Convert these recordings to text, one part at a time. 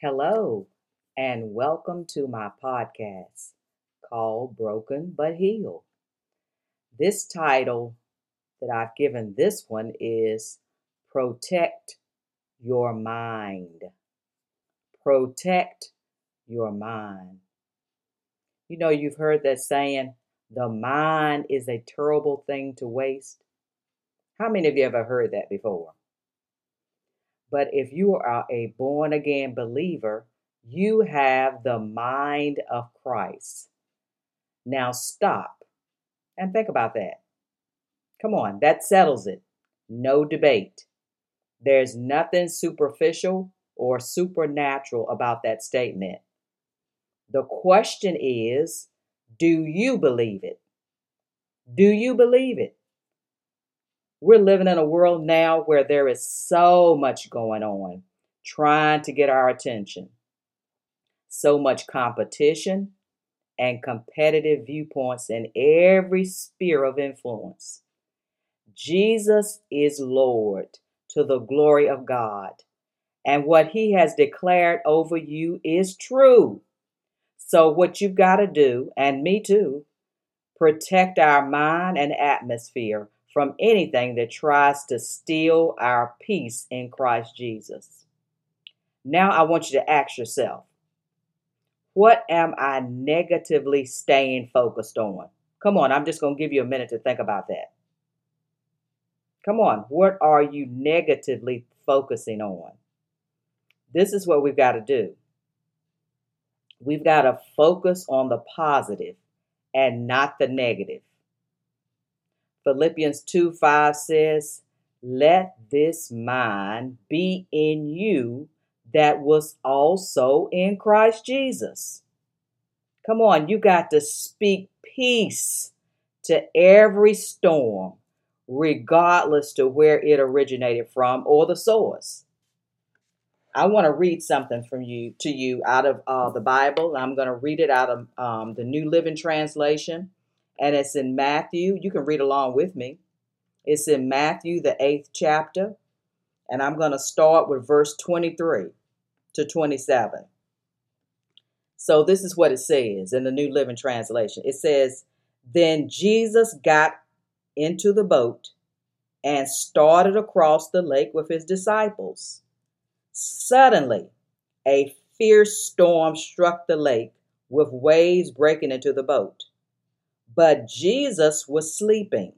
Hello, and welcome to my podcast called Broken But Healed. This title that I've given this one is Protect Your Mind. Protect your mind. You know, you've heard that saying, the mind is a terrible thing to waste. How many of you ever heard that before? But if you are a born-again believer, you have the mind of Christ. Now stop and think about that. Come on, that settles it. No debate. There's nothing superficial or supernatural about that statement. The question is, do you believe it? Do you believe it? We're living in a world now where there is so much going on, trying to get our attention. So much competition and competitive viewpoints in every sphere of influence. Jesus is Lord to the glory of God, and what he has declared over you is true. So what you've got to do, and me too, protect our mind and atmosphere from anything that tries to steal our peace in Christ Jesus. Now I want you to ask yourself, what am I negatively staying focused on? Come on, I'm just going to give you a minute to think about that. Come on, what are you negatively focusing on? This is what we've got to do. We've got to focus on the positive and not the negative. Philippians 2:5 says, let this mind be in you that was also in Christ Jesus. Come on, you got to speak peace to every storm, regardless to where it originated from or the source. I want to read something to you out of the Bible. I'm going to read it out of the New Living Translation. And it's in Matthew. You can read along with me. It's in Matthew, the 8th chapter. And I'm going to start with verse 23 to 27. So this is what it says in the New Living Translation. It says, then Jesus got into the boat and started across the lake with his disciples. Suddenly, a fierce storm struck the lake with waves breaking into the boat. But Jesus was sleeping.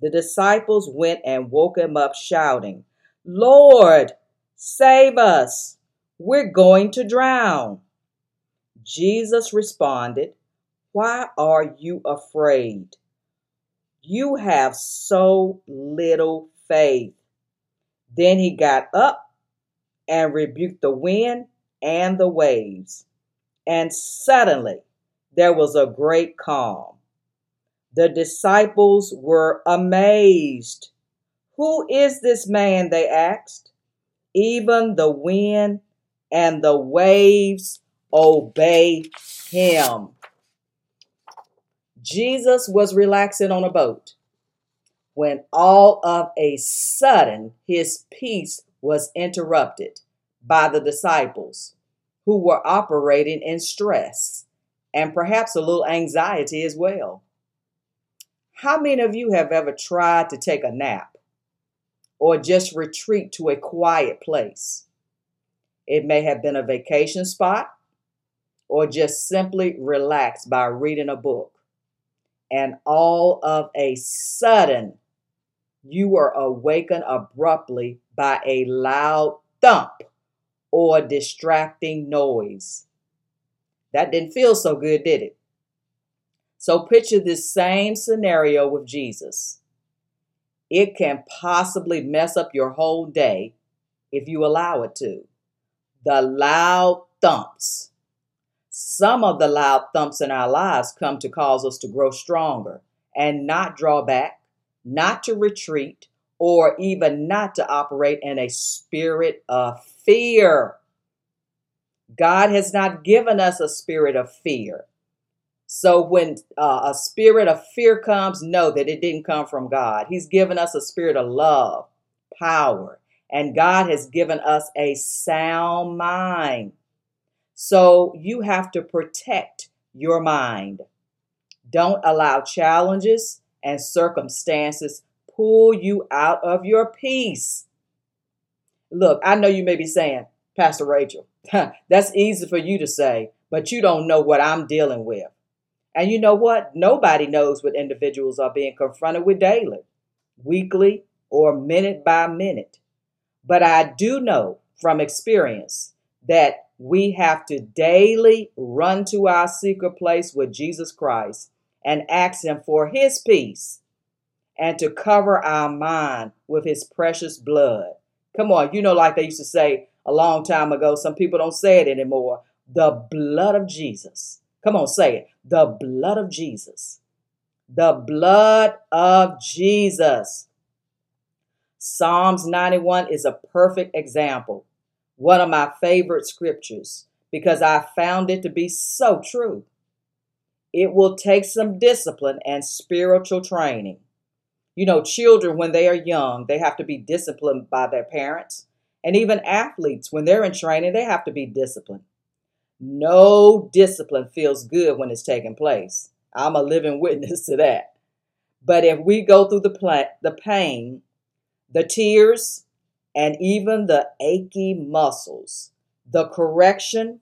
The disciples went and woke him up shouting, Lord, save us. We're going to drown. Jesus responded, why are you afraid? You have so little faith. Then he got up and rebuked the wind and the waves. And suddenly there was a great calm. The disciples were amazed. Who is this man? They asked. Even the wind and the waves obey him. Jesus was relaxing on a boat when all of a sudden his peace was interrupted by the disciples who were operating in stress and perhaps a little anxiety as well. How many of you have ever tried to take a nap or just retreat to a quiet place? It may have been a vacation spot or just simply relax by reading a book. And all of a sudden, you were awakened abruptly by a loud thump or distracting noise. That didn't feel so good, did it? So picture this same scenario with Jesus. It can possibly mess up your whole day if you allow it to. The loud thumps. Some of the loud thumps in our lives come to cause us to grow stronger and not draw back, not to retreat, or even not to operate in a spirit of fear. God has not given us a spirit of fear. So when a spirit of fear comes, know that it didn't come from God. He's given us a spirit of love, power, and God has given us a sound mind. So you have to protect your mind. Don't allow challenges and circumstances pull you out of your peace. Look, I know you may be saying, Pastor Rachel, that's easy for you to say, but you don't know what I'm dealing with. And you know what? Nobody knows what individuals are being confronted with daily, weekly, or minute by minute. But I do know from experience that we have to daily run to our secret place with Jesus Christ and ask him for his peace and to cover our mind with his precious blood. Come on, you know, like they used to say a long time ago, some people don't say it anymore, the blood of Jesus. Come on, say it. The blood of Jesus. The blood of Jesus. Psalms 91 is a perfect example. One of my favorite scriptures, because I found it to be so true. It will take some discipline and spiritual training. You know, children, when they are young, they have to be disciplined by their parents. And even athletes, when they're in training, they have to be disciplined. No discipline feels good when it's taking place. I'm a living witness to that. But if we go through the pain, the tears, and even the achy muscles, the correction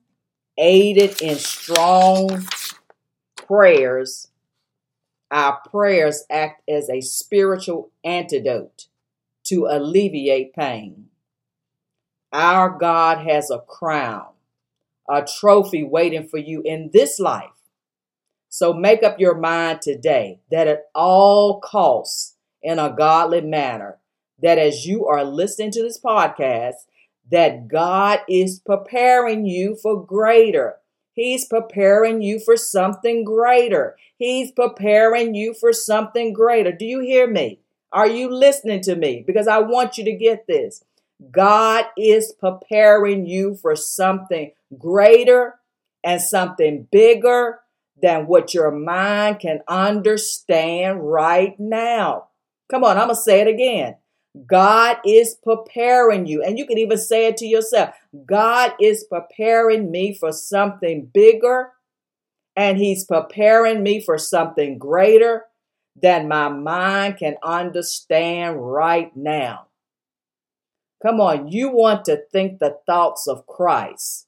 aided in strong prayers. Our prayers act as a spiritual antidote to alleviate pain. Our God has a crown, a trophy waiting for you in this life. So make up your mind today that at all costs, in a godly manner, that as you are listening to this podcast, that God is preparing you for greater. He's preparing you for something greater. He's preparing you for something greater. Do you hear me? Are you listening to me? Because I want you to get this. God is preparing you for something greater and something bigger than what your mind can understand right now. Come on, I'm going to say it again. God is preparing you. And you can even say it to yourself. God is preparing me for something bigger. And he's preparing me for something greater than my mind can understand right now. Come on. You want to think the thoughts of Christ.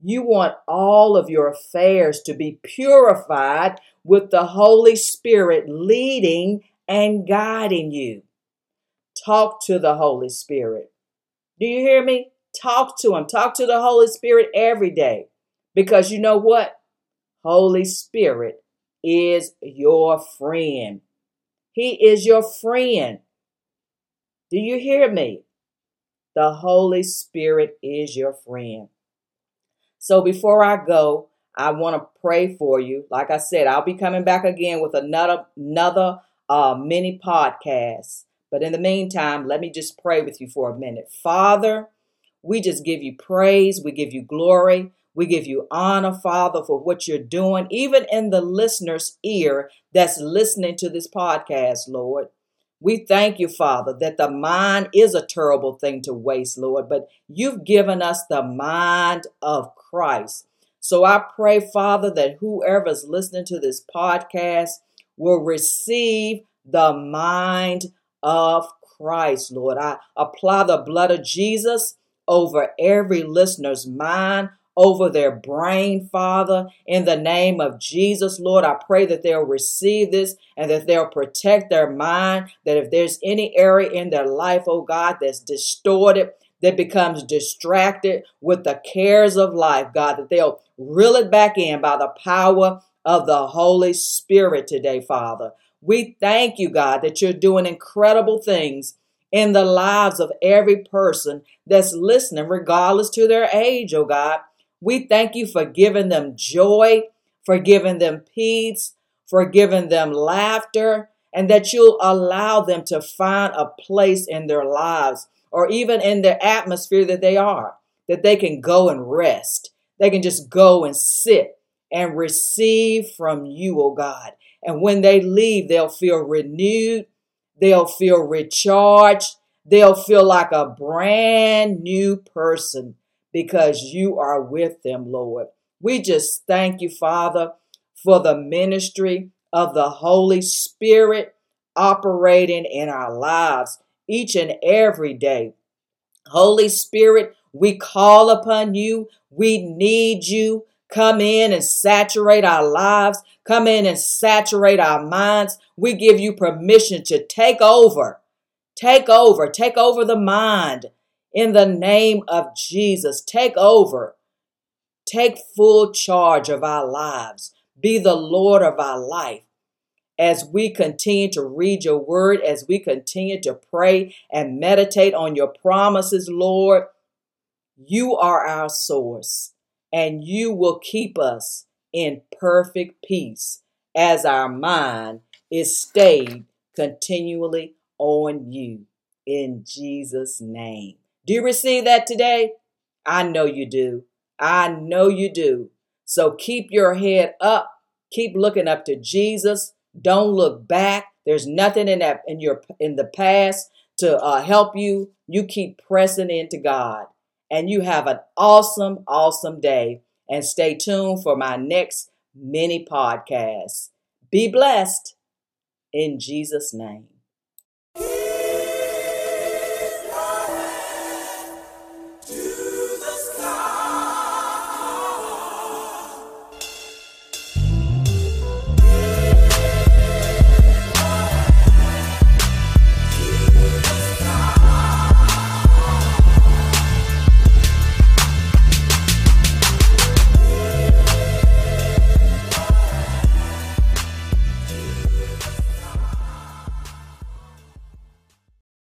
You want all of your affairs to be purified with the Holy Spirit leading and guiding you. Talk to the Holy Spirit. Do you hear me? Talk to him. Talk to the Holy Spirit every day. Because you know what? Holy Spirit is your friend. He is your friend. Do you hear me? The Holy Spirit is your friend. So before I go, I want to pray for you. Like I said, I'll be coming back again with another mini podcast. But in the meantime, let me just pray with you for a minute. Father, we just give you praise. We give you glory. We give you honor, Father, for what you're doing, even in the listener's ear that's listening to this podcast, Lord. We thank you, Father, that the mind is a terrible thing to waste, Lord, but you've given us the mind of Christ. So I pray, Father, that whoever's listening to this podcast will receive the mind of Christ, Lord. I apply the blood of Jesus over every listener's mind, over their brain, Father, in the name of Jesus, Lord. I pray that they'll receive this and that they'll protect their mind, that if there's any area in their life, oh God, that's distorted, that becomes distracted with the cares of life, God, that they'll reel it back in by the power of the Holy Spirit today, Father. We thank you, God, that you're doing incredible things in the lives of every person that's listening, regardless to their age, oh God. We thank you for giving them joy, for giving them peace, for giving them laughter, and that you'll allow them to find a place in their lives or even in their atmosphere that they are, that they can go and rest. They can just go and sit and receive from you, oh God. And when they leave, they'll feel renewed. They'll feel recharged. They'll feel like a brand new person because you are with them, Lord. We just thank you, Father, for the ministry of the Holy Spirit operating in our lives each and every day. Holy Spirit, we call upon you. We need you. Come in and saturate our lives. Come in and saturate our minds. We give you permission to take over. Take over. Take over the mind in the name of Jesus. Take over. Take full charge of our lives. Be the Lord of our life. As we continue to read your word, as we continue to pray and meditate on your promises, Lord, you are our source, and you will keep us in perfect peace as our mind is stayed continually on you. In Jesus' name. Do you receive that today? I know you do. I know you do. So keep your head up. Keep looking up to Jesus. Don't look back. There's nothing in the past to help you. You keep pressing into God. And you have an awesome, awesome day. And stay tuned for my next mini podcast. Be blessed in Jesus' name.